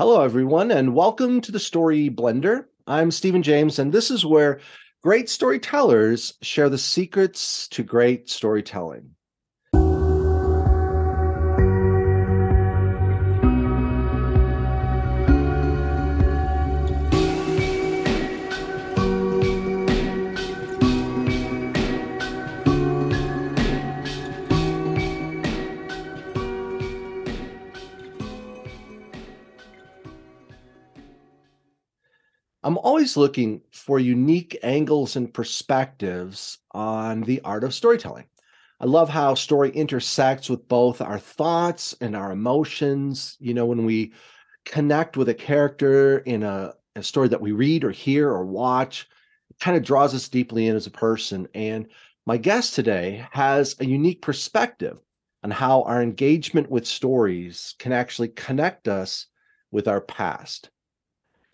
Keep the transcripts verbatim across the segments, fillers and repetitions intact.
Hello, everyone, and welcome to the Story Blender. I'm Stephen James, and this is where great storytellers share the secrets to great storytelling. I'm always looking for unique angles and perspectives on the art of storytelling. I love how story intersects with both our thoughts and our emotions. You know, when we connect with a character in a, a story that we read or hear or watch, it kind of draws us deeply in as a person. And my guest today has a unique perspective on how our engagement with stories can actually connect us with our past.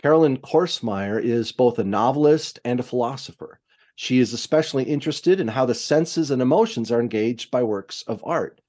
Carolyn Korsmeyer is both a novelist and a philosopher. She is especially interested in how the senses and emotions are engaged by works of art.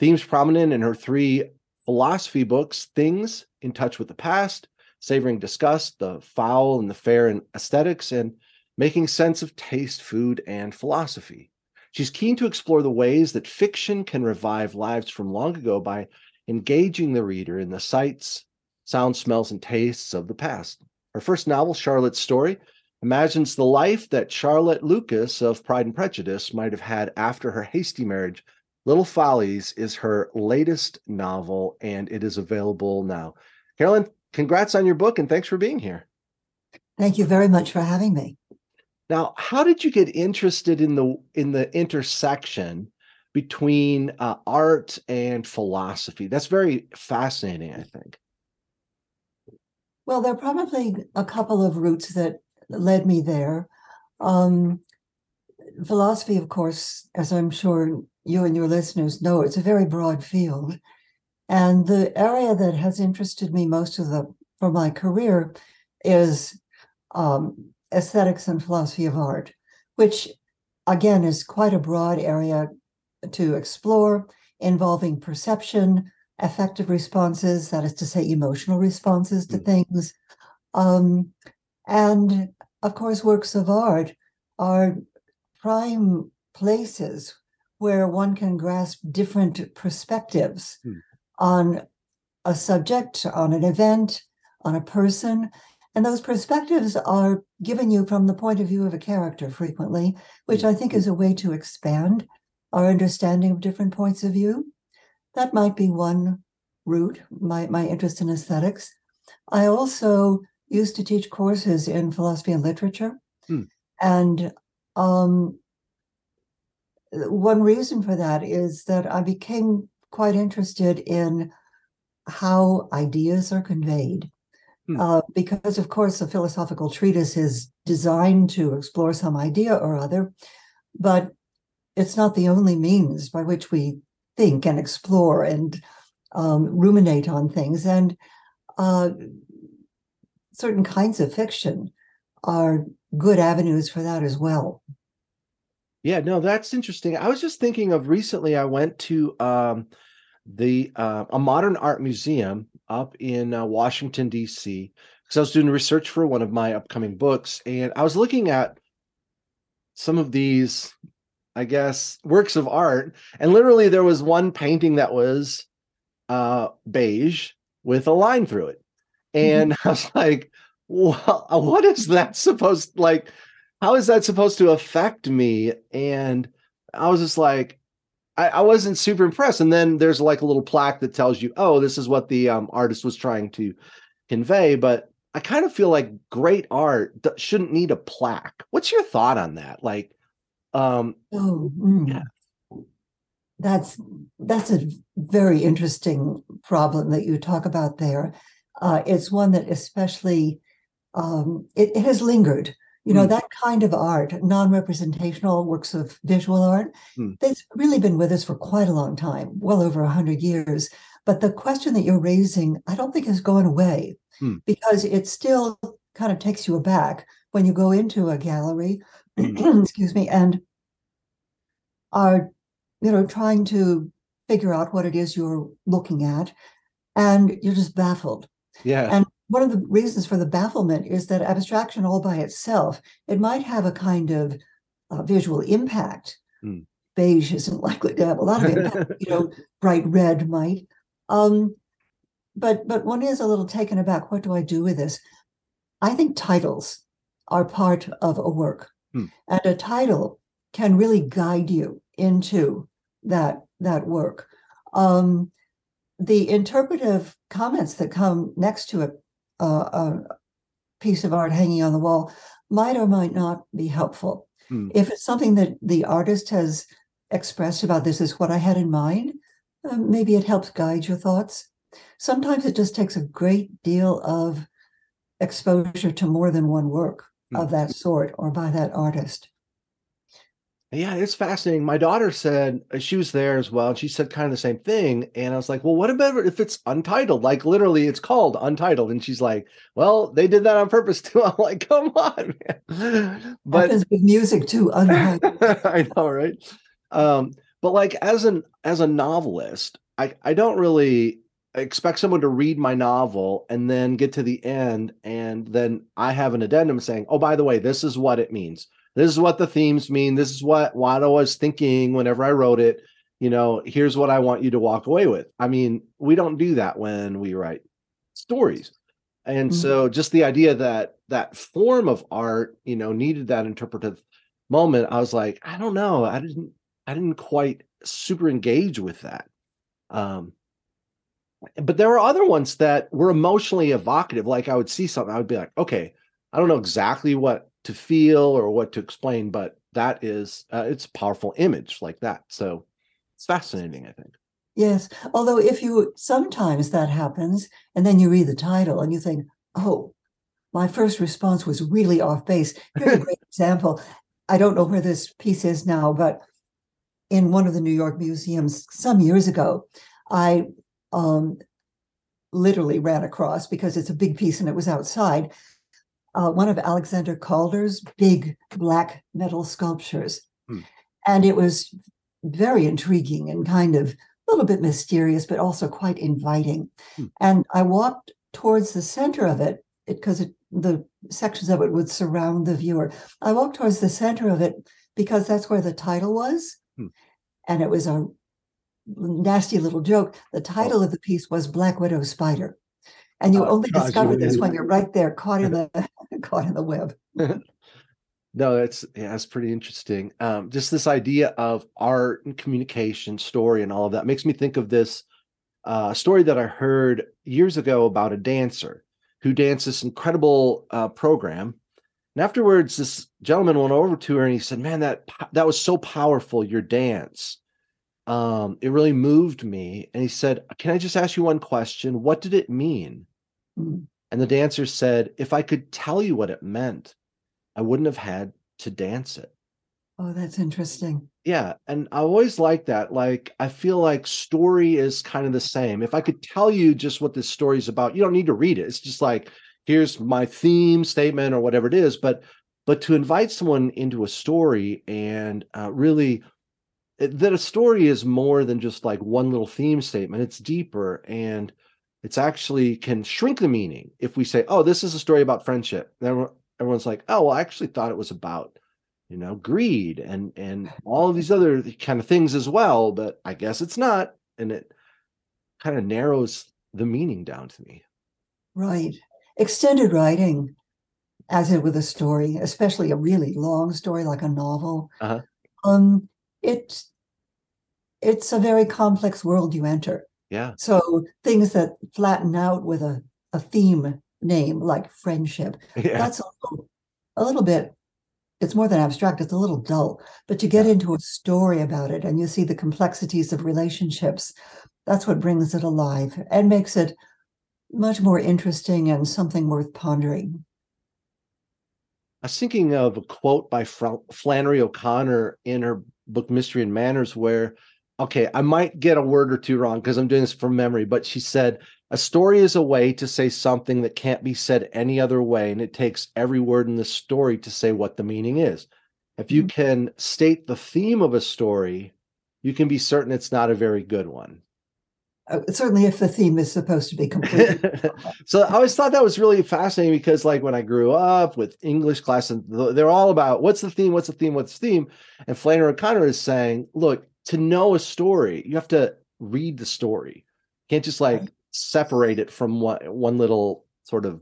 Themes prominent in her three philosophy books, Things: In Touch with the Past, Savoring Disgust: The Foul and the Fair in Aesthetics, and Making Sense of Taste: Food and Philosophy. She's keen to explore the ways that fiction can revive lives from long ago by engaging the reader in the sights, sounds, smells, and tastes of the past. Her first novel, Charlotte's Story, imagines the life that Charlotte Lucas of Pride and Prejudice might have had after her hasty marriage. Little Follies is her latest novel, and it is available now. Carolyn, congrats on your book, and thanks for being here. Thank you very much for having me. Now, how did you get interested in the in the intersection between uh, art and philosophy? That's very fascinating, I think. Well, there are probably a couple of routes that led me there. Um, philosophy, of course, as I'm sure you and your listeners know, it's a very broad field. And the area that has interested me most of the for my career is um, aesthetics and philosophy of art, which, again, is quite a broad area to explore, involving perception, affective responses, that is to say, emotional responses to things. Um, and of course, works of art are prime places where one can grasp different perspectives mm. on a subject, on an event, on a person. And those perspectives are given you from the point of view of a character frequently, which I think is a way to expand our understanding of different points of view. That might be one route, my, my interest in aesthetics. I also used to teach courses in philosophy and literature. Hmm. And um, one reason for that is that I became quite interested in how ideas are conveyed. Hmm. Uh, because, of course, a philosophical treatise is designed to explore some idea or other, but it's not the only means by which we think and explore and um, ruminate on things. And uh, certain kinds of fiction are good avenues for that as well. Yeah, no, that's interesting. I was just thinking of recently, I went to um, the uh, a modern art museum up in uh, Washington, D C, because I was doing research for one of my upcoming books. And I was looking at some of these, I guess, works of art. And literally there was one painting that was uh, beige with a line through it. And mm-hmm. I was like, well, what is that supposed, like, how is that supposed to affect me? And I was just like, I, I wasn't super impressed. And then there's like a little plaque that tells you, oh, this is what the um, artist was trying to convey. But I kind of feel like great art shouldn't need a plaque. What's your thought on that? Like, Um, oh, mm. yeah. That's that's a very interesting problem that you talk about there. Uh, it's one that especially um, it, it has lingered. You mm. know, that kind of art, non-representational works of visual art, mm. that's really been with us for quite a long time, well over a hundred years. But the question that you're raising, I don't think has gone away mm. because it still kind of takes you aback when you go into a gallery. Excuse me, and are, you know, trying to figure out what it is you're looking at, and you're just baffled Yes. And one of the reasons for the bafflement is that abstraction all by itself, it might have a kind of uh, visual impact. Mm. Beige isn't likely to have a lot of impact, you know, bright red might. Um, but but one is a little taken aback. What do I do with this? I think titles are part of a work. Mm. And a title can really guide you into that, that work. Um, the interpretive comments that come next to a, a, a piece of art hanging on the wall might or might not be helpful. Mm. If it's something that the artist has expressed about this is what I had in mind, uh, maybe it helps guide your thoughts. Sometimes it just takes a great deal of exposure to more than one work mm. of that sort or by that artist. Yeah, it's fascinating. My daughter said, she was there as well, and she said kind of the same thing. And I was like, well, what about if it's untitled? Like, literally, it's called Untitled. And she's like, well, they did that on purpose, too. I'm like, come on, man. But happens with music, too. Untitled. I know, right? Um, but, like, as an as a novelist, I, I don't really expect someone to read my novel and then get to the end, and then I have an addendum saying, oh, by the way, this is what it means. This is what the themes mean. This is what, what I was thinking whenever I wrote it. You know, here's what I want you to walk away with. I mean, we don't do that when we write stories. And mm-hmm. so just the idea that that form of art, you know, needed that interpretive moment. I was like, I don't know. I didn't, I didn't quite super engage with that. Um, but there were other ones that were emotionally evocative. Like I would see something, I would be like, okay, I don't know exactly what to feel or what to explain, but that is uh, it's a powerful image like that. So it's fascinating, I think. Yes. Although if you sometimes that happens and then you read the title and you think, oh, my first response was really off base. Here's a great example. I don't know where this piece is now, but in one of the New York museums some years ago, I um, literally ran across, because it's a big piece and it was outside, Uh, one of Alexander Calder's big black metal sculptures. Mm. And it was very intriguing and kind of a little bit mysterious, but also quite inviting. Mm. And I walked towards the center of it because the sections of it would surround the viewer. I walked towards the center of it because that's where the title was. Mm. And it was a nasty little joke. The title oh. of the piece was Black Widow Spider. And you oh, only gosh, discover you really this when you're right there, caught in the caught in the web. No, that's yeah, that's pretty interesting. Um, just this idea of art and communication, story, and all of that makes me think of this uh, story that I heard years ago about a dancer who danced this incredible uh, program. And afterwards, this gentleman went over to her and he said, "Man, that that was so powerful, your dance. Um, it really moved me." And he said, "Can I just ask you one question? What did it mean?" And the dancer said, "If I could tell you what it meant, I wouldn't have had to dance it." Oh, that's interesting. Yeah. And I always like that. Like, I feel like story is kind of the same. If I could tell you just what this story is about, you don't need to read it. It's just like, here's my theme statement or whatever it is. But, but to invite someone into a story and uh, really that a story is more than just like one little theme statement. It's deeper, and it's actually can shrink the meaning. If we say, "Oh, this is a story about friendship," then everyone's like, "Oh, well, I actually thought it was about, you know, greed and and all of these other kind of things as well." But I guess it's not, and it kind of narrows the meaning down to me. Right, extended writing, as it with a story, especially a really long story like a novel. Uh-huh. Um, it it's a very complex world you enter. Yeah. So things that flatten out with a, a theme name like friendship, yeah. that's a little, a little bit, it's more than abstract, it's a little dull. But to get yeah. into a story about it and you see the complexities of relationships, that's what brings it alive and makes it much more interesting and something worth pondering. I was thinking of a quote by Flannery O'Connor in her book Mystery and Manners where, okay, I might get a word or two wrong because I'm doing this from memory, but she said, "A story is a way to say something that can't be said any other way, and it takes every word in the story to say what the meaning is." If you can state the theme of a story, you can be certain it's not a very good one. certainly if the theme is supposed to be complete. So I always thought that was really fascinating, because like when I grew up with English class, and they're all about what's the theme, what's the theme, what's the theme. And Flannery O'Connor is saying, look, to know a story, you have to read the story. You can't just like right. separate it from one, one little sort of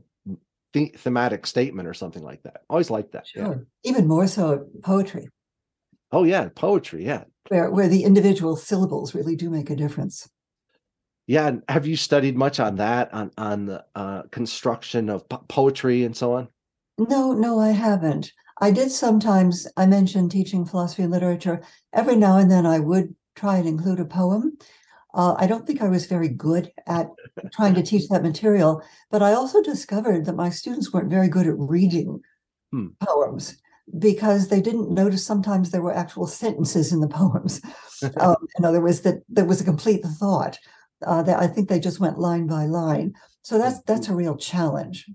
the- thematic statement or something like that. Always liked that. Sure. Yeah. Even more so poetry. Oh, yeah. Poetry. Yeah. Where, where the individual syllables really do make a difference. Yeah. And have you studied much on that, on, on the uh, construction of po- poetry and so on? No, no, I haven't. I did sometimes, I mentioned teaching philosophy and literature. Every now and then I would try and include a poem. Uh, I don't think I was very good at trying to teach that material, but I also discovered that my students weren't very good at reading hmm. poems, because they didn't notice sometimes there were actual sentences in the poems. um, in other words, that there was a complete thought. Uh, that I think they just went line by line. So that's that's a real challenge.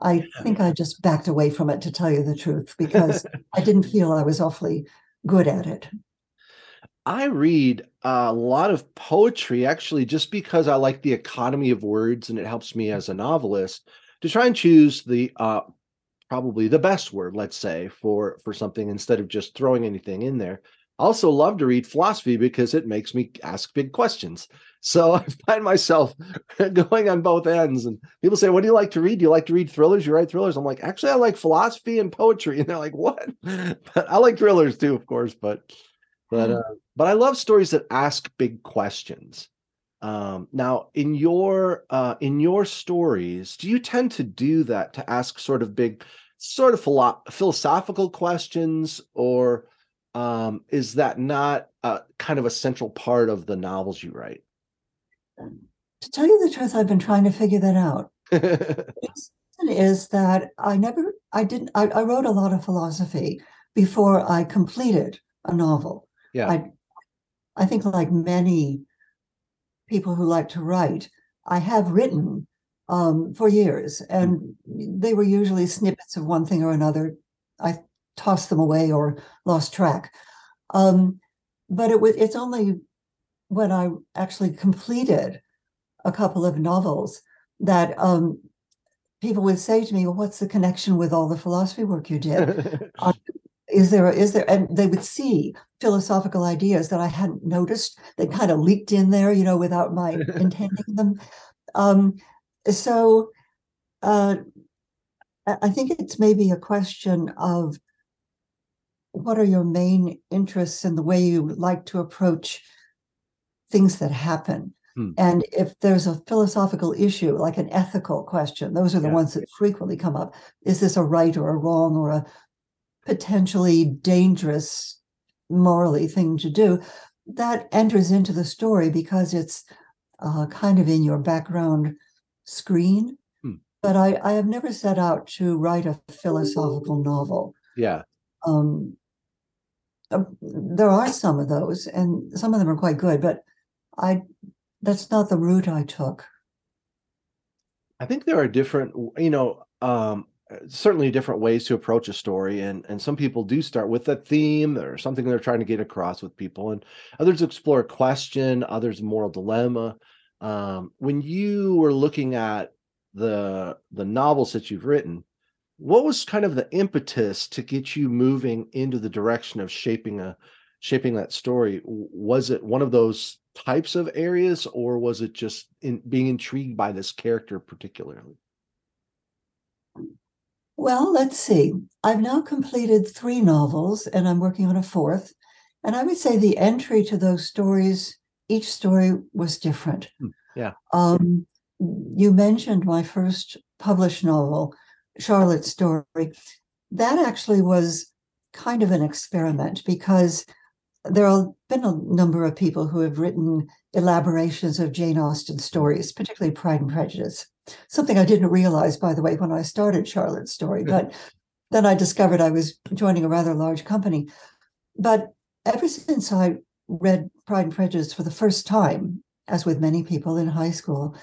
I think I just backed away from it, to tell you the truth, because I didn't feel I was awfully good at it. I read a lot of poetry, actually, just because I like the economy of words, and it helps me as a novelist to try and choose the uh, probably the best word, let's say, for, for something, instead of just throwing anything in there. I also love to read philosophy because it makes me ask big questions. So I find myself going on both ends, and people say, what do you like to read? Do you like to read thrillers? You write thrillers? I'm like, actually, I like philosophy and poetry. And they're like, what? But I like thrillers too, of course, but... But uh, but I love stories that ask big questions. Um, now, in your uh, in your stories, do you tend to do that, to ask sort of big, sort of philo- philosophical questions, or um, is that not a, kind of a central part of the novels you write? To tell you the truth, I've been trying to figure that out. The reason is that I never, I didn't, I, I wrote a lot of philosophy before I completed a novel. Yeah, I, I think like many people who like to write, I have written um, for years, and they were usually snippets of one thing or another. I tossed them away or lost track. Um, but it was, it's only when I actually completed a couple of novels that um, people would say to me, well, what's the connection with all the philosophy work you did? uh, Is there, is there, and they would see philosophical ideas that I hadn't noticed that kind of leaked in there, you know, without my intending them. Um, so uh, I think it's maybe a question of what are your main interests and the way you like to approach things that happen. Hmm. And if there's a philosophical issue, like an ethical question, those are the yeah. ones that frequently come up. Is this a right or a wrong or a potentially dangerous morally thing to do? That enters into the story because it's uh, kind of in your background screen. Hmm. But I, I have never set out to write a philosophical novel. Yeah. Um, uh, there are some of those, and some of them are quite good, but I that's not the route I took. I think there are different, you know, um, certainly different ways to approach a story. And, and some people do start with a theme or something they're trying to get across with people, and others explore a question, others moral dilemma. Um, when you were looking at the, the novels that you've written, what was kind of the impetus to get you moving into the direction of shaping a, shaping that story? Was it one of those types of areas, or was it just in being intrigued by this character particularly? Well, let's see. I've now completed three novels, and I'm working on a fourth. And I would say the entry to those stories, each story was different. Yeah. Um, you mentioned my first published novel, Charlotte's Story. That actually was kind of an experiment, because there have been a number of people who have written elaborations of Jane Austen stories, particularly Pride and Prejudice. Something I didn't realize, by the way, when I started Charlotte's Story, but then I discovered I was joining a rather large company. But ever since I read Pride and Prejudice for the first time, as with many people in high school,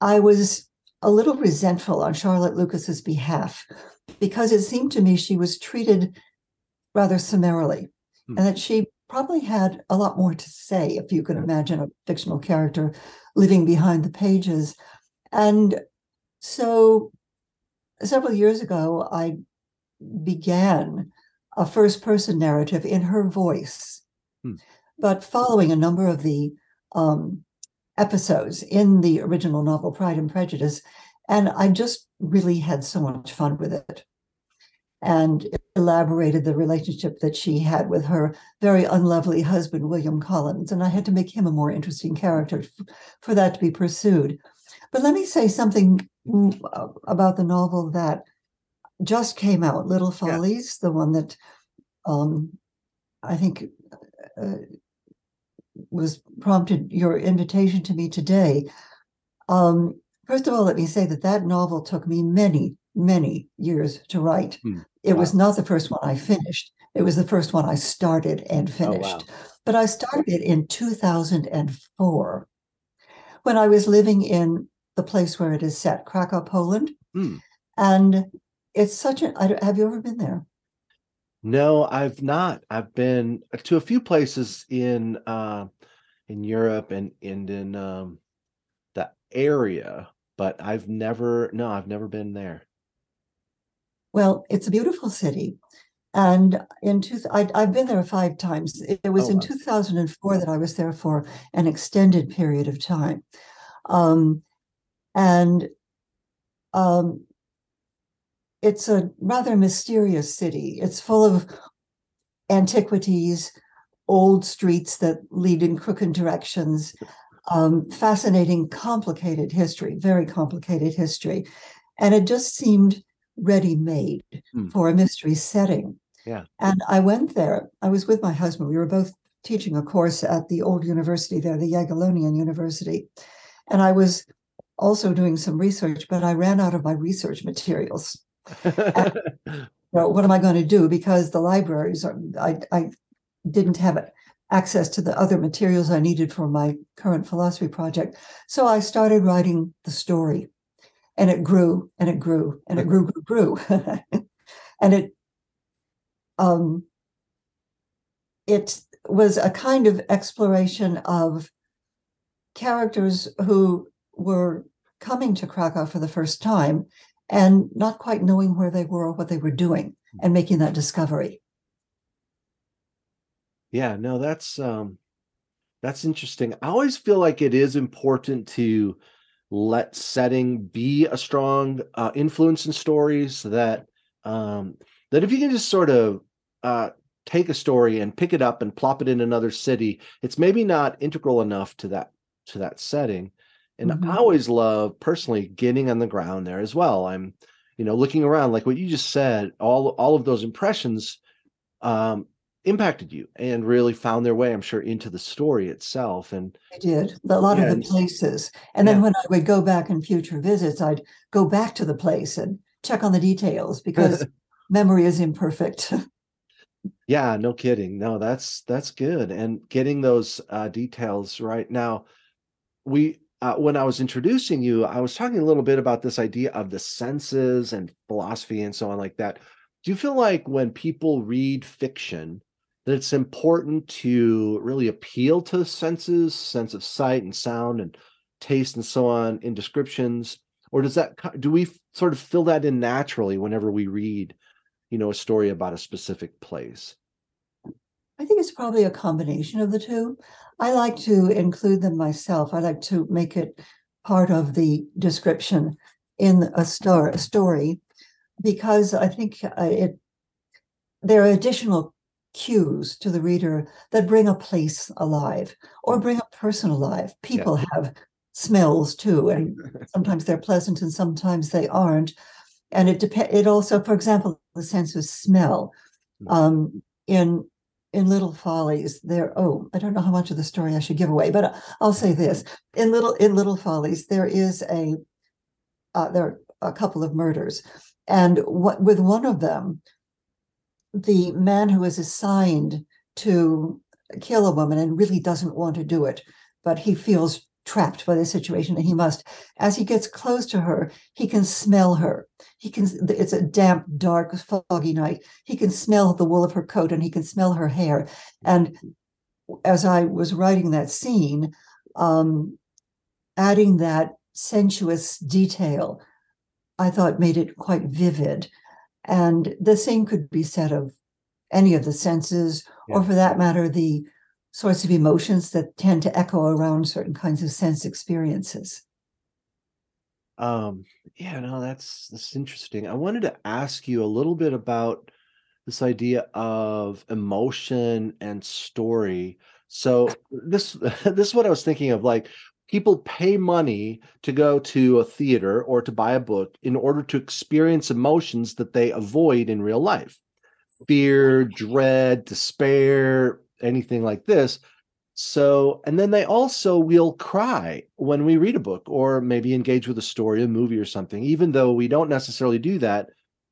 I was a little resentful on Charlotte Lucas's behalf, because it seemed to me she was treated rather summarily, hmm. and that she probably had a lot more to say, if you can imagine a fictional character living behind the pages. And so several years ago, I began a first-person narrative in her voice, hmm. but following a number of the um, episodes in the original novel, Pride and Prejudice, and I just really had so much fun with it. And it elaborated the relationship that she had with her very unlovely husband, William Collins, and I had to make him a more interesting character f- for that to be pursued. But let me say something about the novel that just came out, Little Follies, yeah. the one that um, I think uh, was prompted your invitation to me today. Um, first of all, let me say that that novel took me many, many years to write. Hmm. It wow. was not the first one I finished. It was the first one I started and finished. Oh, wow. But I started it in two thousand four when I was living in the place where it is set, Krakow, Poland. Hmm. And it's such a, I, have you ever been there? No, I've not. I've been to a few places in uh, in Europe and, and in um, the area, but I've never, no, I've never been there. Well, it's a beautiful city. And in two, I, I've been there five times. It was oh, in wow. two thousand four that I was there for an extended period of time. Um, and um, it's a rather mysterious city. It's full of antiquities, old streets that lead in crooked directions, um, fascinating, complicated history, very complicated history. And it just seemed ready-made mm. for a mystery setting. Yeah. And I went there. I was with my husband. We were both teaching a course at the old university there, the Jagellonian University. And I was also doing some research, but I ran out of my research materials. And, you know, what am I going to do? Because the libraries, are, I, I didn't have access to the other materials I needed for my current philosophy project. So I started writing the story, and it grew and it grew and it grew, grew, grew. And it, um, it was a kind of exploration of characters who were coming to Krakow for the first time and not quite knowing where they were or what they were doing, and making that discovery. Yeah, no, that's um, that's interesting. I always feel like it is important to let setting be a strong uh, influence in stories. That um, that if you can just sort of uh, take a story and pick it up and plop it in another city, it's maybe not integral enough to that to that setting. And mm-hmm. I always love personally getting on the ground there as well. I'm, you know, looking around, like what you just said, all, all of those impressions um, impacted you and really found their way, I'm sure, into the story itself. And I did a lot and, of the places. And yeah. then when I would go back in future visits, I'd go back to the place and check on the details, because memory is imperfect. Yeah, no kidding. No, that's, that's good. And getting those uh, details right now, we, Uh, when I was introducing you, I was talking a little bit about this idea of the senses and philosophy and so on like that. Do you feel like when people read fiction, that it's important to really appeal to the senses, sense of sight and sound and taste and so on in descriptions? Or does that, do we sort of fill that in naturally whenever we read, you know, a story about a specific place? I think it's probably a combination of the two. I like to include them myself. I like to make it part of the description in a, star, a story, because I think it there are additional cues to the reader that bring a place alive or bring a person alive. People yeah. have smells too, and sometimes they're pleasant and sometimes they aren't. And it dep- It also, for example, the sense of smell um, in In Little Follies, there. Oh, I don't know how much of the story I should give away, but I'll say this: in Little in Little Follies, there is a uh, there are a couple of murders, and what with one of them, the man who is assigned to kill a woman and really doesn't want to do it, but he feels trapped by the situation and he must. As he gets close to her, he can smell her. He can, it's a damp, dark, foggy night. He can smell the wool of her coat and he can smell her hair. And as I was writing that scene, um, adding that sensuous detail, I thought made it quite vivid. And the same could be said of any of the senses, yeah. or for that matter, the sorts of emotions that tend to echo around certain kinds of sense experiences. Um, yeah, no, that's, that's interesting. I wanted to ask you a little bit about this idea of emotion and story. So this, this is what I was thinking of, like, people pay money to go to a theater or to buy a book in order to experience emotions that they avoid in real life. Fear, dread, despair, anything like this. So, and then they also will cry when we read a book or maybe engage with a story, a movie or something, even though we don't necessarily do that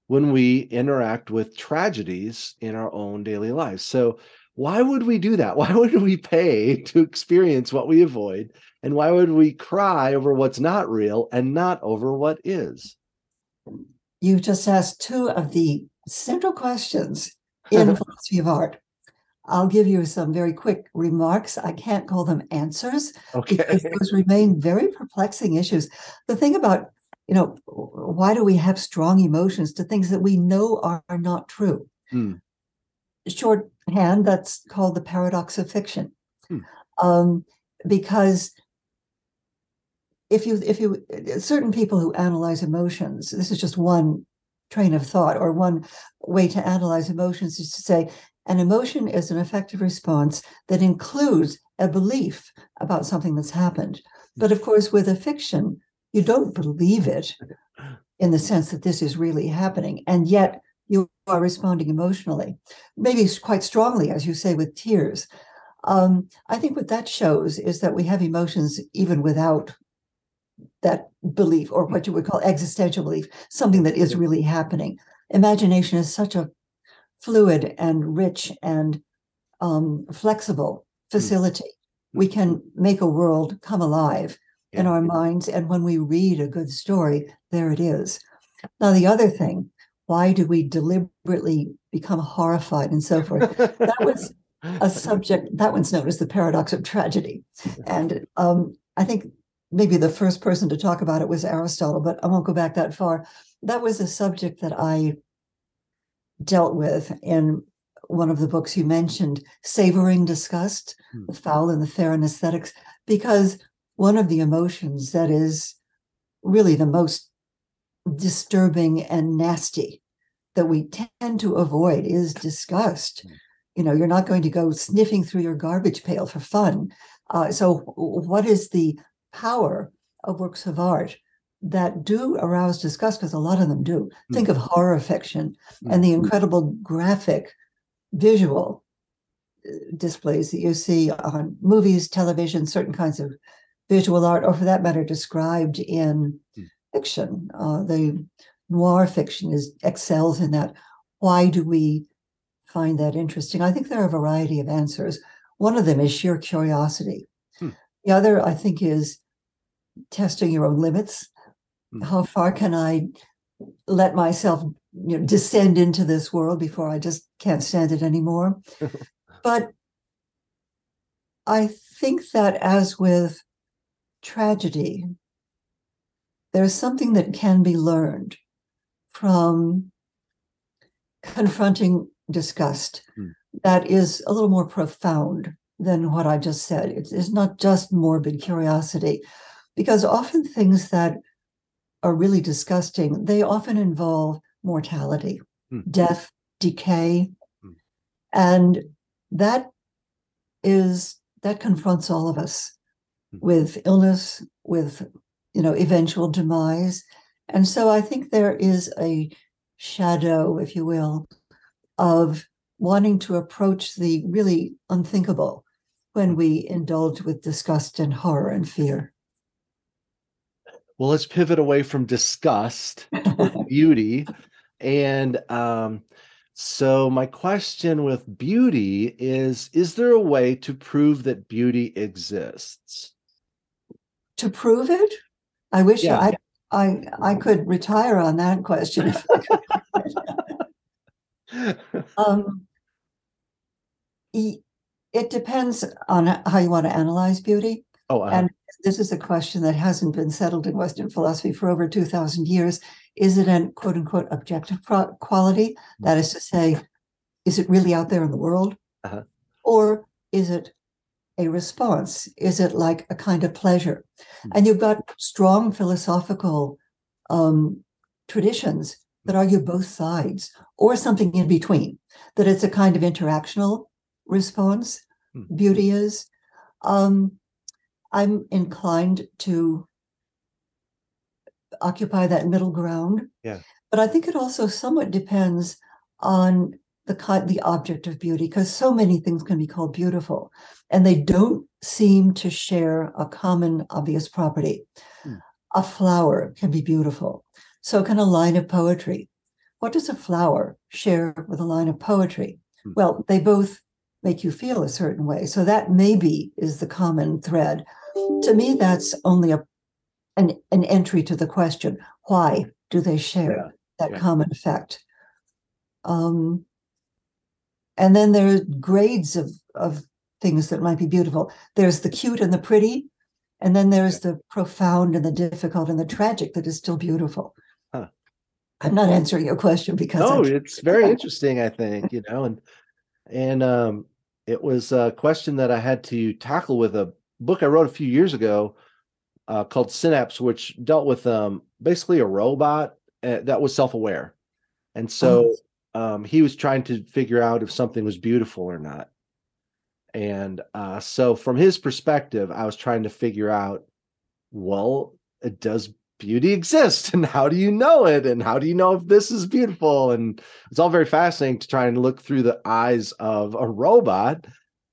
when we interact with tragedies in our own daily lives. So why would we do that? Why would we pay to experience what we avoid? And why would we cry over what's not real and not over what is? You just asked two of the central questions in philosophy of art. I'll give you some very quick remarks. I can't call them answers, okay, because those remain very perplexing issues. The thing about, you know, why do we have strong emotions to things that we know are, are not true? Mm. Shorthand, that's called the paradox of fiction. Mm. Um, because if you, if you, certain people who analyze emotions, this is just one train of thought or one way to analyze emotions, is to say, an emotion is an affective response that includes a belief about something that's happened. But of course, with a fiction, you don't believe it in the sense that this is really happening. And yet you are responding emotionally, maybe quite strongly, as you say, with tears. Um, I think what that shows is that we have emotions even without that belief, or what you would call existential belief, something that is really happening. Imagination is such a fluid and rich and um, flexible facility. Mm. We can make a world come alive yeah. in our minds. And when we read a good story, there it is. Now, the other thing, why do we deliberately become horrified and so forth? That was a subject, that one's known as the paradox of tragedy. And um, I think maybe the first person to talk about it was Aristotle, but I won't go back that far. That was a subject that I dealt with in one of the books you mentioned, Savoring Disgust: The Foul and the Fair in Aesthetics, because one of the emotions that is really the most disturbing and nasty that we tend to avoid is disgust. You know, you're not going to go sniffing through your garbage pail for fun. Uh, so what is the power of works of art that do arouse disgust, because a lot of them do. Mm. Think of horror fiction mm. and the incredible graphic visual displays that you see on movies, television, certain kinds of visual art, or for that matter, described in mm. fiction. Uh, the noir fiction is excels in that. Why do we find that interesting? I think there are a variety of answers. One of them is sheer curiosity. Mm. The other, I think, is testing your own limits. How far can I let myself, you know, descend into this world before I just can't stand it anymore? But I think that, as with tragedy, there's something that can be learned from confronting disgust mm. that is a little more profound than what I just said. It's, it's not just morbid curiosity, because often things that are really disgusting, they often involve mortality, mm. death, decay. Mm. And that is, that confronts all of us mm. with illness, with, you know, eventual demise. And so I think there is a shadow, if you will, of wanting to approach the really unthinkable when we indulge with disgust and horror and fear. Well, let's pivot away from disgust to beauty. And um, so my question with beauty is, is there a way to prove that beauty exists? To prove it? I wish yeah. I, I I could retire on that question. If I could. um, e- It depends on how you want to analyze beauty. Oh, uh, and this is a question that hasn't been settled in Western philosophy for over two thousand years. Is it an quote unquote objective quality? That is to say, is it really out there in the world? Uh-huh. Or is it a response? Is it like a kind of pleasure? Mm-hmm. And you've got strong philosophical um, traditions that argue both sides, or something in between, that it's a kind of interactional response, mm-hmm. beauty is. Um, I'm inclined to occupy that middle ground. Yeah. But I think it also somewhat depends on the kind, the object of beauty, because so many things can be called beautiful, and they don't seem to share a common obvious property. Mm. A flower can be beautiful. So can a line of poetry. What does a flower share with a line of poetry? Mm. Well, they both make you feel a certain way. So that maybe is the common thread. To me, that's only a an, an entry to the question, why do they share yeah. that yeah. common effect? Um, and then there are grades of, of things that might be beautiful. There's the cute and the pretty, and then there's yeah. the profound and the difficult and the tragic that is still beautiful. Huh. I'm not answering your question because... No, I'm, it's very interesting, I think, you know, and and um, it was a question that I had to tackle with a book I wrote a few years ago uh, called Synapse, which dealt with um, basically a robot that was self-aware. And so... Oh. Um, he was trying to figure out if something was beautiful or not. And uh, so from his perspective, I was trying to figure out, well, does beauty exist? And how do you know it? And how do you know if this is beautiful? And it's all very fascinating to try and look through the eyes of a robot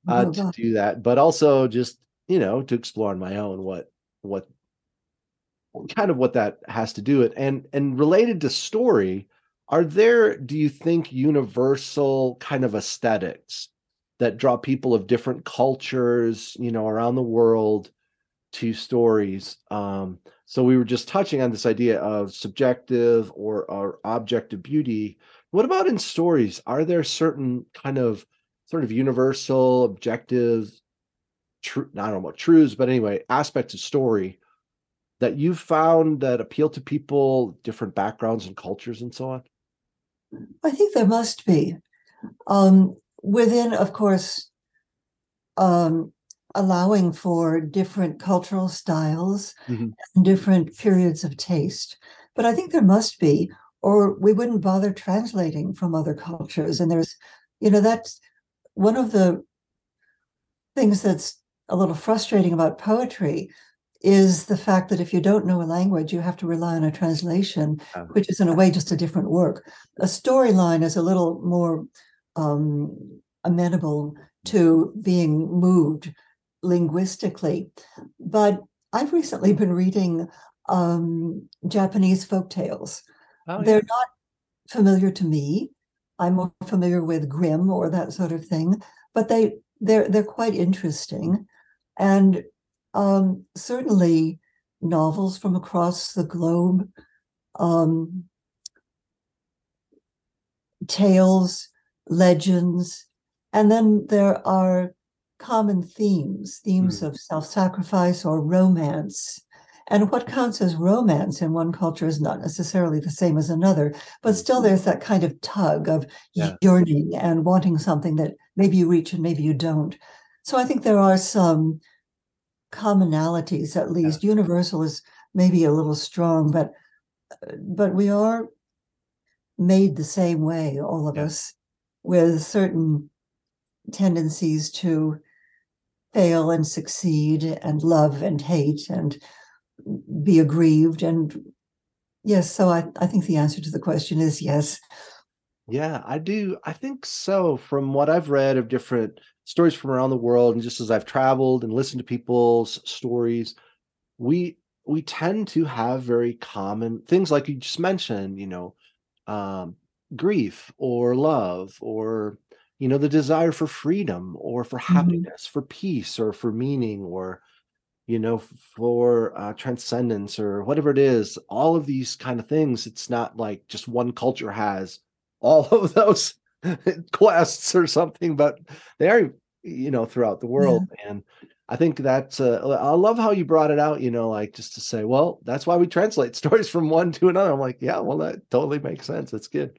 uh, oh, to do that, but also just, you know, to explore on my own what what kind of what that has to do it. And, and related to story, are there, do you think, universal kind of aesthetics that draw people of different cultures, you know, around the world to stories? Um, so we were just touching on this idea of subjective or, or objective beauty. What about in stories? Are there certain kind of sort of universal, objective, tr- I don't know, truths, but anyway, aspects of story that you've found that appeal to people, different backgrounds and cultures and so on? I think there must be. Um, within, of course, um, allowing for different cultural styles mm-hmm. and different periods of taste. But I think there must be, or we wouldn't bother translating from other cultures. And there's, you know, that's one of the things that's a little frustrating about poetry, is the fact that if you don't know a language, you have to rely on a translation, um, which is in a way just a different work. A storyline is a little more um, amenable to being moved linguistically. But I've recently been reading um, Japanese folktales. Oh, yeah. They're not familiar to me. I'm more familiar with Grimm or that sort of thing, but they, they're, they're quite interesting. And Um, certainly novels from across the globe, um, tales, legends, and then there are common themes, themes mm. of self-sacrifice or romance. And what counts as romance in one culture is not necessarily the same as another, but still there's that kind of tug of yeah. yearning and wanting something that maybe you reach and maybe you don't. So I think there are some commonalities, at least. Yeah. Universal is maybe a little strong, but but we are made the same way, all of yeah. us, with certain tendencies to fail and succeed, and love and hate, and be aggrieved. And yes, so I, I think the answer to the question is yes. Yeah, I do. I think so. From what I've read of different stories from around the world, and just as I've traveled and listened to people's stories, we we tend to have very common things like you just mentioned, you know, um, grief or love, or, you know, the desire for freedom or for mm-hmm. happiness, for peace or for meaning, or, you know, for uh, transcendence or whatever it is. All of these kind of things. It's not like just one culture has all of those quests or something, but they are you know, throughout the world. Yeah. And I think that's, uh, I love how you brought it out, you know, like just to say, well, that's why we translate stories from one to another. I'm like, yeah, well, that totally makes sense. That's good.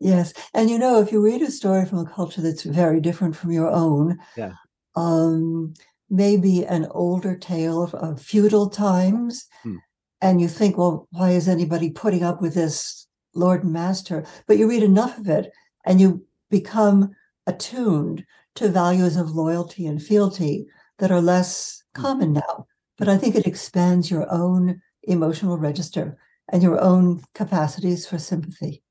Yes. And, you know, if you read a story from a culture that's very different from your own, yeah. um, maybe an older tale of, of feudal times, hmm. and you think, well, why is anybody putting up with this lord and master? But you read enough of it and you become attuned to values of loyalty and fealty that are less common now. But I think it expands your own emotional register and your own capacities for sympathy.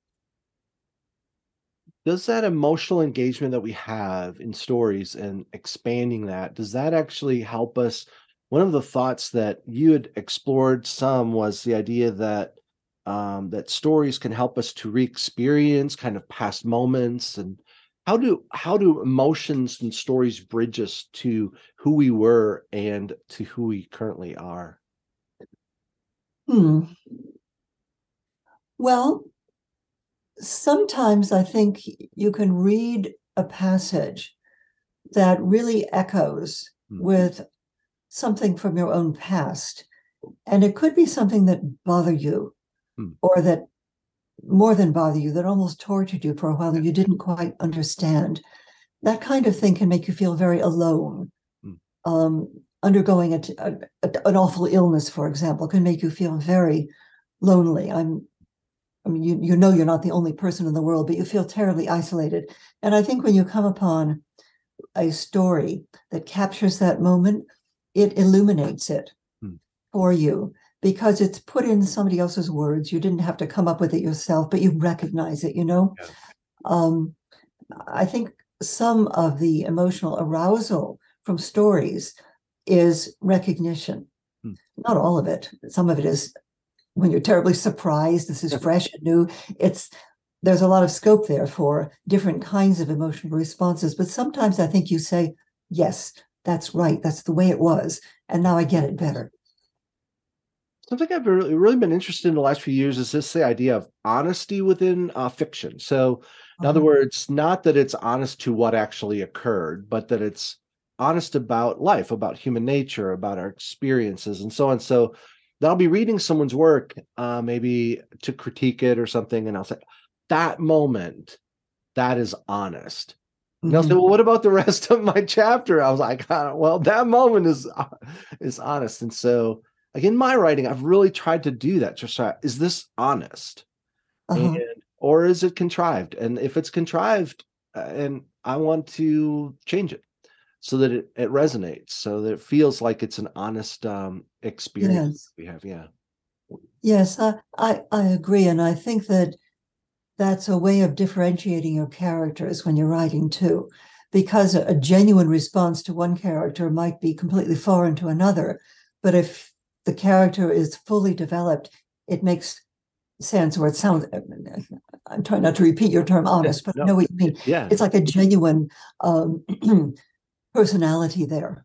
Does that emotional engagement that we have in stories and expanding that, does that actually help us? One of the thoughts that you had explored some was the idea that um, that stories can help us to re-experience kind of past moments. And how do how do emotions and stories bridge us to who we were and to who we currently are? Hmm. Well, sometimes I think you can read a passage that really echoes mm-hmm. with something from your own past. And it could be something that bothered you mm. or that more than bothered you, that almost tortured you for a while that you didn't quite understand. That kind of thing can make you feel very alone. Mm. Um, undergoing a, a, a, an awful illness, for example, can make you feel very lonely. I'm I mean, you, you know you're not the only person in the world, but you feel terribly isolated. And I think when you come upon a story that captures that moment, it illuminates it hmm. for you because it's put in somebody else's words. You didn't have to come up with it yourself, but you recognize it, you know? Yeah. Um, I think some of the emotional arousal from stories is recognition. Hmm. Not all of it. Some of it is when you're terribly surprised, this is fresh and new. It's there's a lot of scope there for different kinds of emotional responses. But sometimes I think you say, yes, that's right. That's the way it was. And now I get it better. Something I've really, really been interested in the last few years is this the idea of honesty within uh, fiction. So in um, other words, not that it's honest to what actually occurred, but that it's honest about life, about human nature, about our experiences and so on. So that I'll be reading someone's work, uh, maybe to critique it or something, and I'll say, that moment, that is honest. Mm-hmm. And I'll say, well, what about the rest of my chapter? I was like, oh, well, that moment is, is honest. And so, like in my writing, I've really tried to do that. Just try, is this honest? Uh-huh. And, or is it contrived? And if it's contrived, uh, and I want to change it so that it, it resonates, so that it feels like it's an honest um, experience yes. we have. Yeah. Yes, I, I, I agree. And I think that that's a way of differentiating your characters when you're writing too, because a, a genuine response to one character might be completely foreign to another. But if the character is fully developed, it makes sense, or it sounds, I'm trying not to repeat your term honest, but no. I know what you mean. Yeah. It's like a genuine um personality there.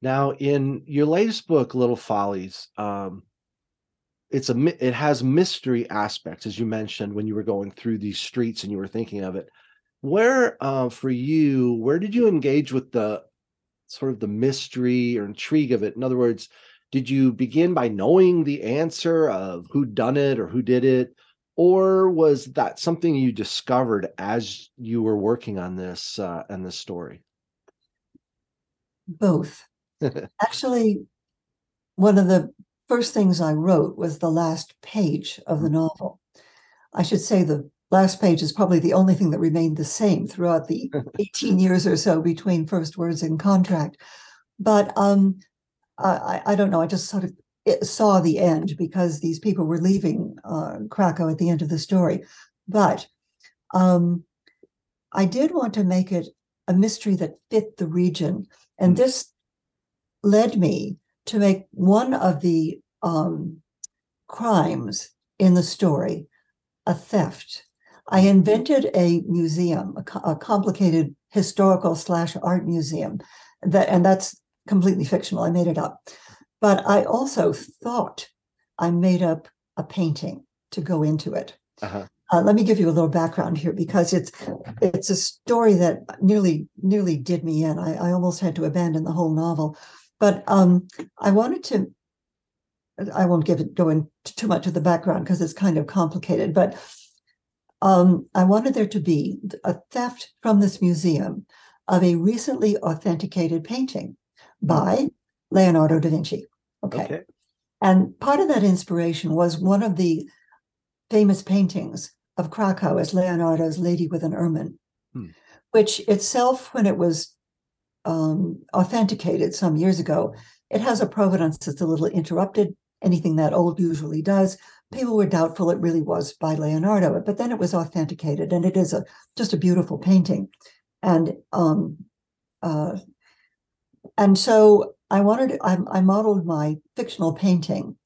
Now, in your latest book, Little Follies, um, it's a it has mystery aspects, as you mentioned when you were going through these streets and you were thinking of it. Where uh, for you, where did you engage with the sort of the mystery or intrigue of it? In other words, did you begin by knowing the answer of who done it or who did it, or was that something you discovered as you were working on this uh, and this story? Both. Actually, one of the first things I wrote was the last page of the novel. I should say the last page is probably the only thing that remained the same throughout the eighteen years or so between first words and contract. But um, I, I don't know. I just sort of saw the end because these people were leaving uh, Krakow at the end of the story. But um, I did want to make it a mystery that fit the region. And this led me to make one of the um, crimes in the story a theft. I invented a museum, a, a complicated historical slash art museum, that, and that's completely fictional. I made it up. But I also thought I made up a painting to go into it. Uh-huh. Uh, let me give you a little background here, because it's it's a story that nearly nearly did me in. I, I almost had to abandon the whole novel, but um, I wanted to. I won't give it go into too much of the background because it's kind of complicated. But um, I wanted there to be a theft from this museum of a recently authenticated painting by Leonardo da Vinci. Okay, okay. And part of that inspiration was one of the famous paintings of Krakow as Leonardo's Lady with an Ermine, hmm. which itself, when it was um, authenticated some years ago, it has a provenance that's a little interrupted. Anything that old usually does. People were doubtful it really was by Leonardo, but then it was authenticated, and it is a just a beautiful painting. And um, uh, and so I wanted, I, I modeled my fictional painting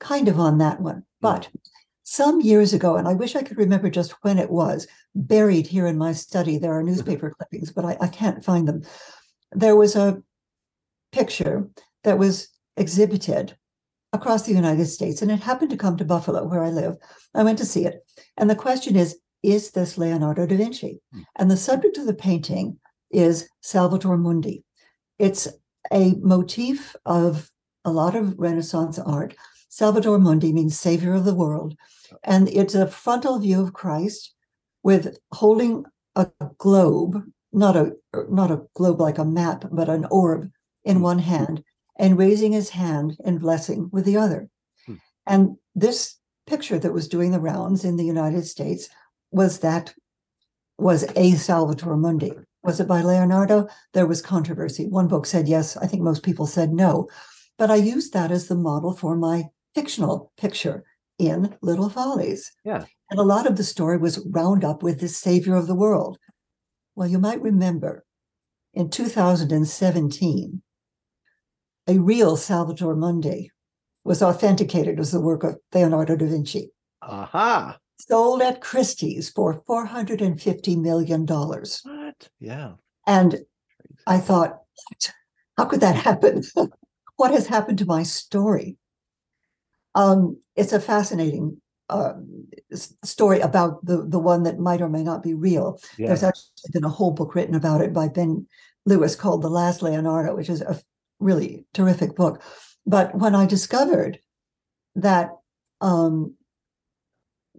kind of on that one, but. Hmm. Some years ago, and I wish I could remember just when it was, buried here in my study, there are newspaper clippings, but I, I can't find them. There was a picture that was exhibited across the United States, and it happened to come to Buffalo, where I live. I went to see it. And the question is, is this Leonardo da Vinci? And the subject of the painting is Salvator Mundi. It's a motif of a lot of Renaissance art. Salvator Mundi means savior of the world. And it's a frontal view of Christ with holding a globe, not a not a globe like a map, but an orb in one hand, and raising his hand in blessing with the other. Hmm. And this picture that was doing the rounds in the United States was that was a Salvator Mundi. Was it by Leonardo? There was controversy. One book said yes. I think most people said no. But I used that as the model for my fictional picture in Little Follies. Yeah. And a lot of the story was wound up with this savior of the world. Well, you might remember in two thousand seventeen, a real Salvator Mundi was authenticated as the work of Leonardo da Vinci. Aha. Sold at Christie's for four hundred fifty million dollars. What? Yeah. And I thought, what? How could that happen? What has happened to my story? Um, it's a fascinating uh, story about the, the one that might or may not be real. Yeah. There's actually been a whole book written about it by Ben Lewis called The Last Leonardo, which is a really terrific book. But when I discovered that um,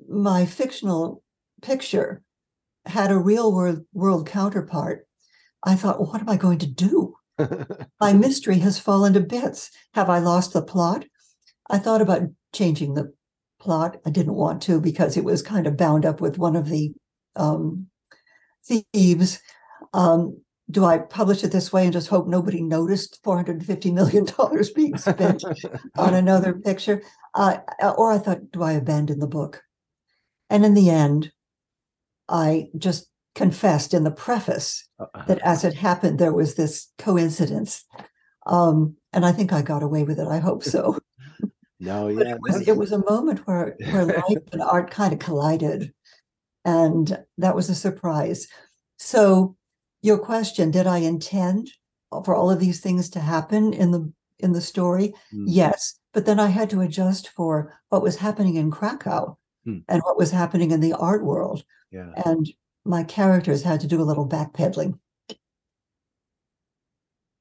my fictional picture had a real world, world counterpart, I thought, well, what am I going to do? My mystery has fallen to bits. Have I lost the plot? I thought about changing the plot. I didn't want to because it was kind of bound up with one of the um, thieves. Um, do I publish it this way and just hope nobody noticed four hundred fifty million dollars being spent on another picture? Uh, or I thought, do I abandon the book? And in the end, I just confessed in the preface that as it happened, there was this coincidence. Um, and I think I got away with it. I hope so. No, yeah. It was, it was a moment where, where life and art kind of collided. And that was a surprise. So your question, did I intend for all of these things to happen in the in the story? Mm. Yes. But then I had to adjust for what was happening in Krakow mm. and what was happening in the art world. Yeah. And my characters had to do a little backpedaling.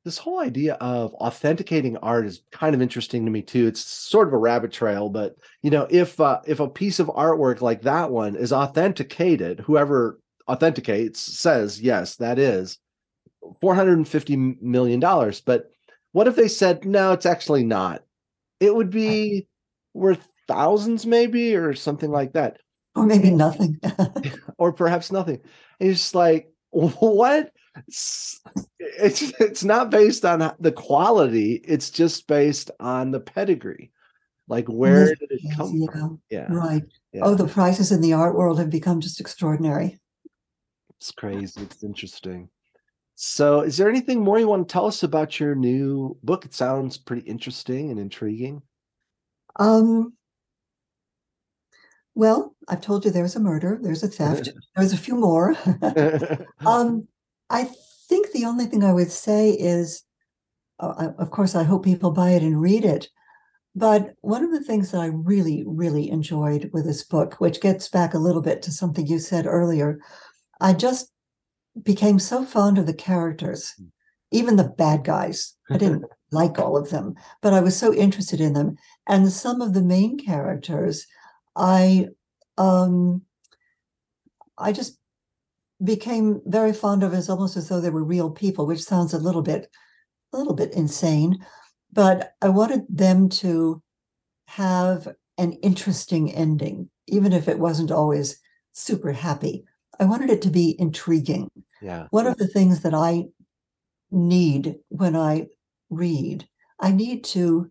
This whole idea of authenticating art is kind of interesting to me too. It's sort of a rabbit trail, but you know, if uh, if a piece of artwork like that one is authenticated, whoever authenticates says, yes, that is four hundred fifty million dollars. But what if they said, no, it's actually not? It would be worth thousands maybe, or something like that. Or maybe nothing. Or perhaps nothing. And it's just like, what? It's, it's it's not based on the quality. It's just based on the pedigree. Like, where did it come yeah. from? Yeah. Right. Yeah. Oh, the prices in the art world have become just extraordinary. It's crazy. It's interesting. So is there anything more you want to tell us about your new book? It sounds pretty interesting and intriguing. Um. Well, I've told you there's a murder, there's a theft, there's a few more. um, I think the only thing I would say is, uh, I, of course, I hope people buy it and read it. But one of the things that I really, really enjoyed with this book, which gets back a little bit to something you said earlier, I just became so fond of the characters, even the bad guys. I didn't like all of them, but I was so interested in them. And some of the main characters, I, um, I just became very fond of as almost as though they were real people, which sounds a little bit, a little bit insane. But I wanted them to have an interesting ending, even if it wasn't always super happy. I wanted it to be intriguing. Yeah. One of the things that I need when I read, I need to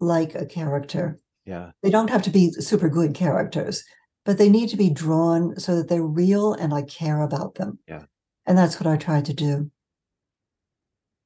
like a character. Yeah. They don't have to be super good characters, but they need to be drawn so that they're real and I care about them. Yeah. And that's what I tried to do.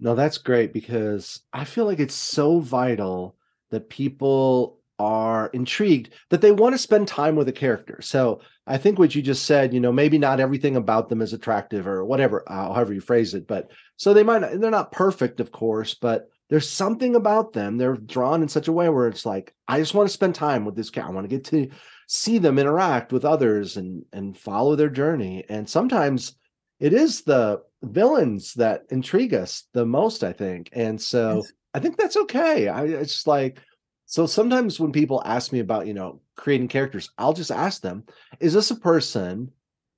No, that's great, because I feel like it's so vital that people are intrigued, that they want to spend time with a character. So I think what you just said, you know, maybe not everything about them is attractive or whatever, however you phrase it. But so they might not, they're not perfect, of course, but there's something about them. They're drawn in such a way where it's like, I just want to spend time with this guy. I want to get to see them interact with others and, and follow their journey. And sometimes it is the villains that intrigue us the most, I think. And so yes. I think that's okay. I it's like, so sometimes when people ask me about, you know, creating characters, I'll just ask them, is this a person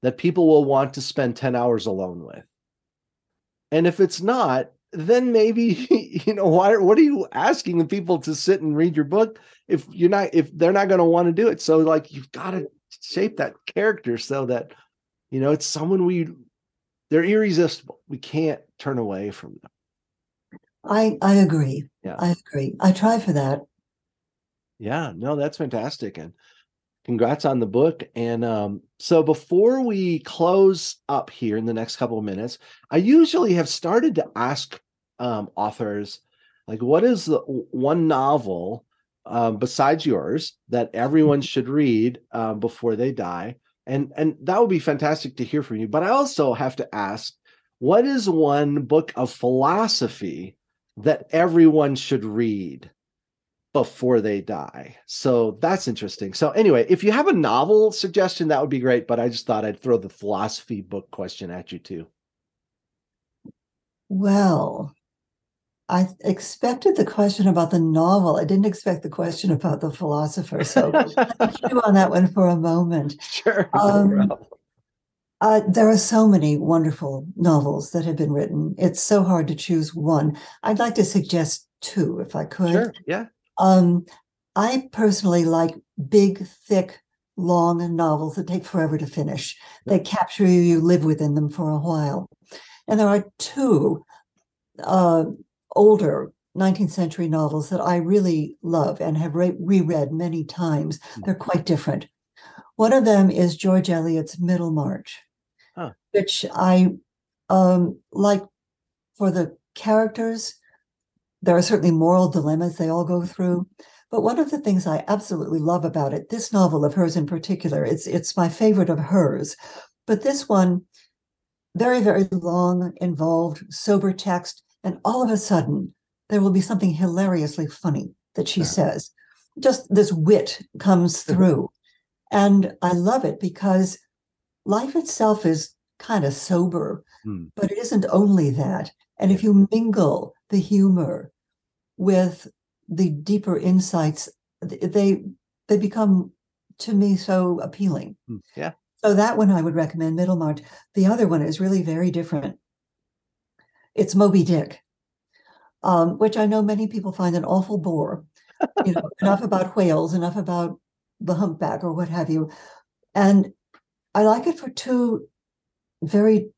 that people will want to spend ten hours alone with? And if it's not, then maybe, you know, why, what are you asking the people to sit and read your book if you're not, if they're not going to want to do it? So like, you've got to shape that character so that, you know, it's someone we, they're irresistible. We can't turn away from them. I I agree. Yeah. I agree. I try for that. Yeah, no, that's fantastic. And congrats on the book. And um, so before we close up here in the next couple of minutes, I usually have started to ask um, authors, like, what is the one novel um, besides yours that everyone should read uh, before they die? And and that would be fantastic to hear from you. But I also have to ask, what is one book of philosophy that everyone should read before they die? So that's interesting. So anyway, if you have a novel suggestion, that would be great. But I just thought I'd throw the philosophy book question at you too. Well, I expected the question about the novel. I didn't expect the question about the philosopher. So let's chew on that one for a moment. Sure. Um, uh, there are so many wonderful novels that have been written. It's so hard to choose one. I'd like to suggest two, if I could. Sure. Yeah. Um, I personally like big, thick, long novels that take forever to finish. They capture you. You live within them for a while. And there are two Uh, older nineteenth century novels that I really love and have re- reread many times. They're quite different. One of them is George Eliot's Middlemarch, huh. which I um, like for the characters. There are certainly moral dilemmas they all go through. But one of the things I absolutely love about it, this novel of hers in particular, it's it's my favorite of hers. But this one, very, very long, involved, sober text. And all of a sudden, there will be something hilariously funny that she says. Just this wit comes through. And I love it because life itself is kind of sober, mm. but it isn't only that. And if you mingle the humor with the deeper insights, they they become, to me, so appealing. Mm. Yeah. So that one I would recommend, Middlemarch. The other one is really very different. It's Moby Dick, um, which I know many people find an awful bore. You know, enough about whales, enough about the humpback or what have you. And I like it for two very,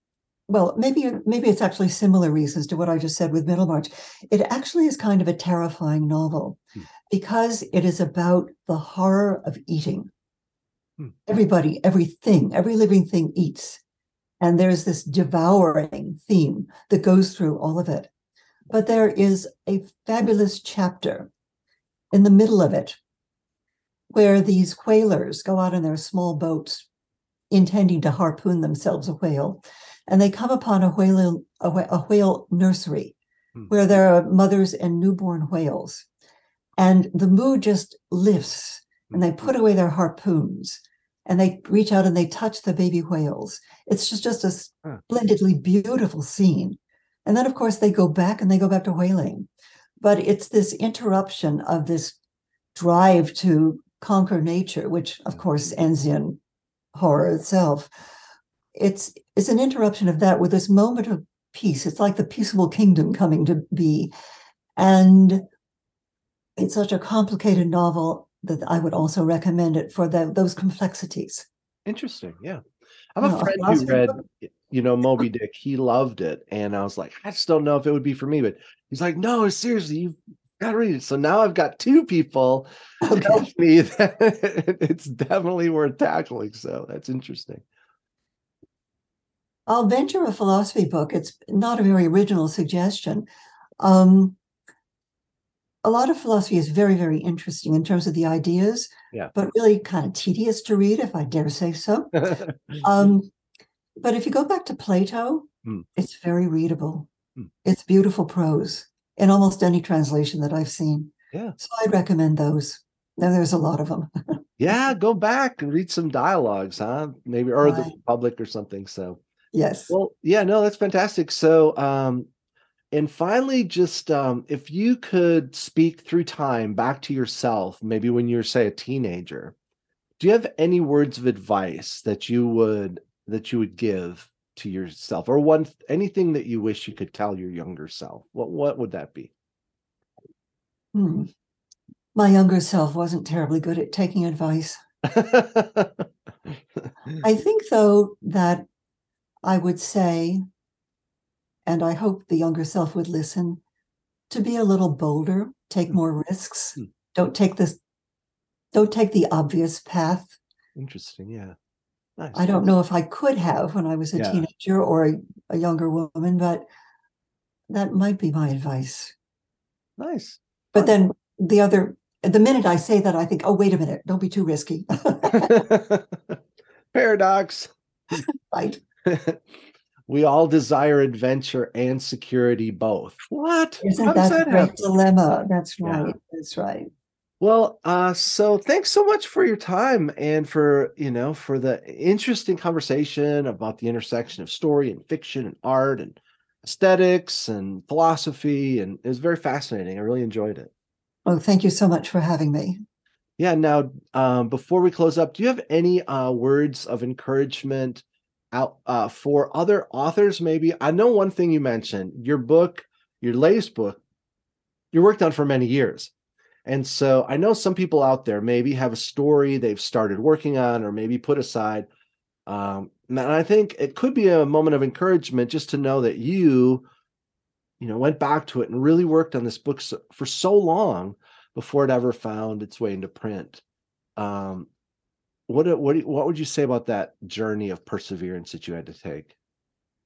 well, maybe maybe it's actually similar reasons to what I just said with Middlemarch. It actually is kind of a terrifying novel hmm. because it is about the horror of eating. Hmm. Everybody, everything, every living thing eats. And there's this devouring theme that goes through all of it. But there is a fabulous chapter in the middle of it where these whalers go out in their small boats intending to harpoon themselves a whale. And they come upon a whale, a whale nursery hmm. where there are mothers and newborn whales. and the mood just lifts, and they put away their harpoons, and they reach out and they touch the baby whales. It's just, just a splendidly beautiful scene. And then, of course, they go back and they go back to whaling. But it's this interruption of this drive to conquer nature, which, of course, ends in horror itself. It's, it's an interruption of that with this moment of peace. It's like the peaceable kingdom coming to be. And it's such a complicated novel that I would also recommend it for the, those complexities. Interesting, yeah. I have no, a friend who read, you know, Moby Dick. He loved it. And I was like, I just don't know if it would be for me. But he's like, no, seriously, you've got to read it. So now I've got two people okay. tell me that it's definitely worth tackling. So that's interesting. I'll venture a philosophy book. It's not a very original suggestion. Um, a lot of philosophy is very, very interesting in terms of the ideas, yeah. but really kind of tedious to read, if I dare say so. um, but if you go back to Plato, mm. it's very readable. Mm. It's beautiful prose in almost any translation that I've seen. Yeah. So I'd recommend those. Now there's a lot of them. Yeah, go back and read some dialogues, huh? Maybe, or right. The Republic or something, so. Yes. Well, yeah, no, that's fantastic. So, um, and finally, just um, if you could speak through time back to yourself, maybe when you were, say, a teenager, do you have any words of advice that you would that you would give to yourself, or one anything that you wish you could tell your younger self? What what would that be? Hmm. My younger self wasn't terribly good at taking advice. I think, though, that I would say, and I hope the younger self would listen, to be a little bolder, take more risks. Don't take this, don't take the obvious path. Interesting, yeah. Nice. I don't know if I could have when I was a yeah. teenager or a, a younger woman, but that might be my advice. Nice. But then the other, the minute I say that, I think, oh, wait a minute, don't be too risky. Paradox. Right. We all desire adventure and security both. What? Isn't How does that, that happen? Dilemma. That's right. Yeah. That's right. Well, uh, so thanks so much for your time and for, you know, for the interesting conversation about the intersection of story and fiction and art and aesthetics and philosophy. And it was very fascinating. I really enjoyed it. Oh, thank you so much for having me. Yeah. Now, um, before we close up, do you have any uh, words of encouragement out uh, for other authors? Maybe I know one thing you mentioned, your book, your latest book, you worked on for many years. And so I know some people out there maybe have a story they've started working on or maybe put aside. Um, and I think it could be a moment of encouragement just to know that you, you know, went back to it and really worked on this book so, for so long before it ever found its way into print. Um, what, what, what would you say about that journey of perseverance that you had to take?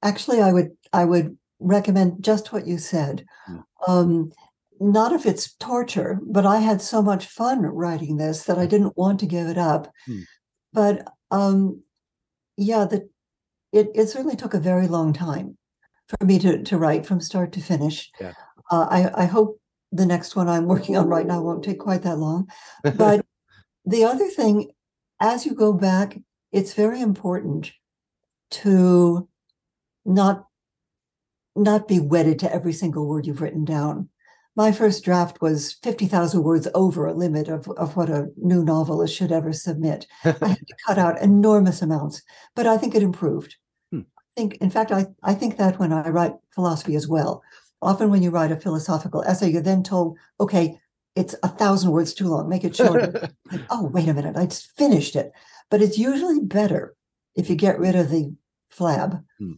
Actually, I would, I would recommend just what you said. Hmm. Um, Not if it's torture, but I had so much fun writing this that I didn't want to give it up. Hmm. But um, yeah, the, it, it certainly took a very long time for me to, to write from start to finish. Yeah. Uh, I, I hope the next one I'm working on right now won't take quite that long. But the other thing, as you go back, it's very important to not, not be wedded to every single word you've written down. My first draft was fifty thousand words over a limit of, of what a new novelist should ever submit. I had to cut out enormous amounts, but I think it improved. Hmm. I think, in fact, I, I think that when I write philosophy as well, often when you write a philosophical essay, you're then told, okay, it's a thousand words too long, make it shorter. Like, oh, wait a minute, I just finished it. But it's usually better if you get rid of the flab. Hmm.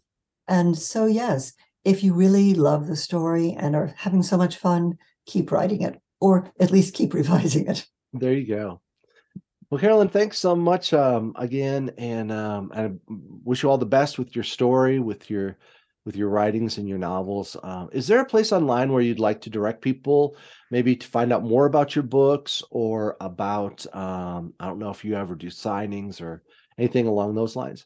And so, yes, if you really love the story and are having so much fun, keep writing it, or at least keep revising it. There you go. Well, Carolyn, thanks so much um, again, and um, I wish you all the best with your story, with your with your writings and your novels. Um, is there a place online where you'd like to direct people, maybe to find out more about your books or about? Um, I don't know if you ever do signings or anything along those lines.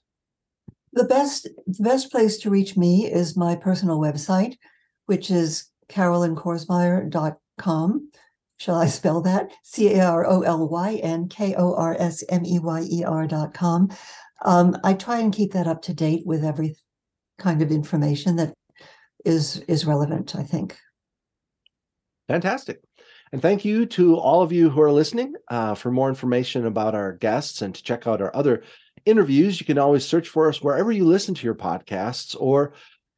The best, the best place to reach me is my personal website, which is carolyn korsmeyer dot com. Shall I spell that? C A R O L Y N K O R S M E Y E R dot com. Um, I try and keep that up to date with every kind of information that is is relevant, I think. Fantastic. And thank you to all of you who are listening. Uh, for more information about our guests and to check out our other interviews, you can always search for us wherever you listen to your podcasts or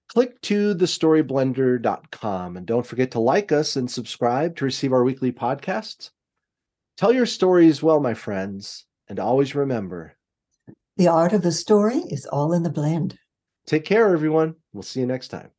click to the story blender dot com. And don't forget to like us and subscribe to receive our weekly podcasts. Tell your stories well, my friends, and always remember, the art of the story is all in the blend. Take care, everyone. We'll see you next time.